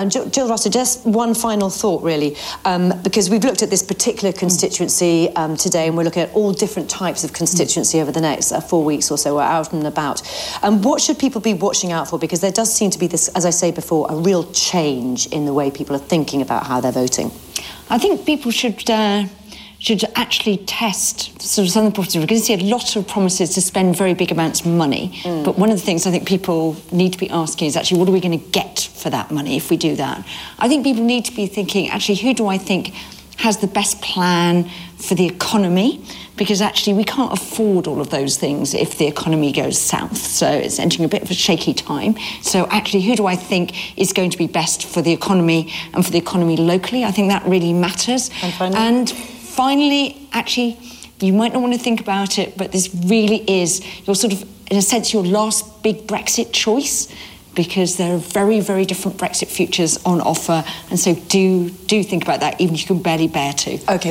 And Jill Rutter, just one final thought, really, because we've looked at this particular constituency today, and we're looking at all different types of constituency over the next 4 weeks or so. We're out and about. What should people be watching out for? Because there does seem to be this, as I say before, a real change in the way people are thinking about how they're voting. I think people should actually test sort of some of the properties. We're going to see a lot of promises to spend very big amounts of money. But one of the things I think people need to be asking is actually, what are we going to get for that money if we do that? I think people need to be thinking, actually, who do I think has the best plan for the economy? Because actually we can't afford all of those things if the economy goes south. So it's entering a bit of a shaky time. So actually, who do I think is going to be best for the economy and for the economy locally? I think that really matters. And finally, actually, you might not want to think about it, but this really is your sort of, in a sense, your last big Brexit choice, because there are very, very different Brexit futures on offer. And so do think about that, even if you can barely bear to. Okay.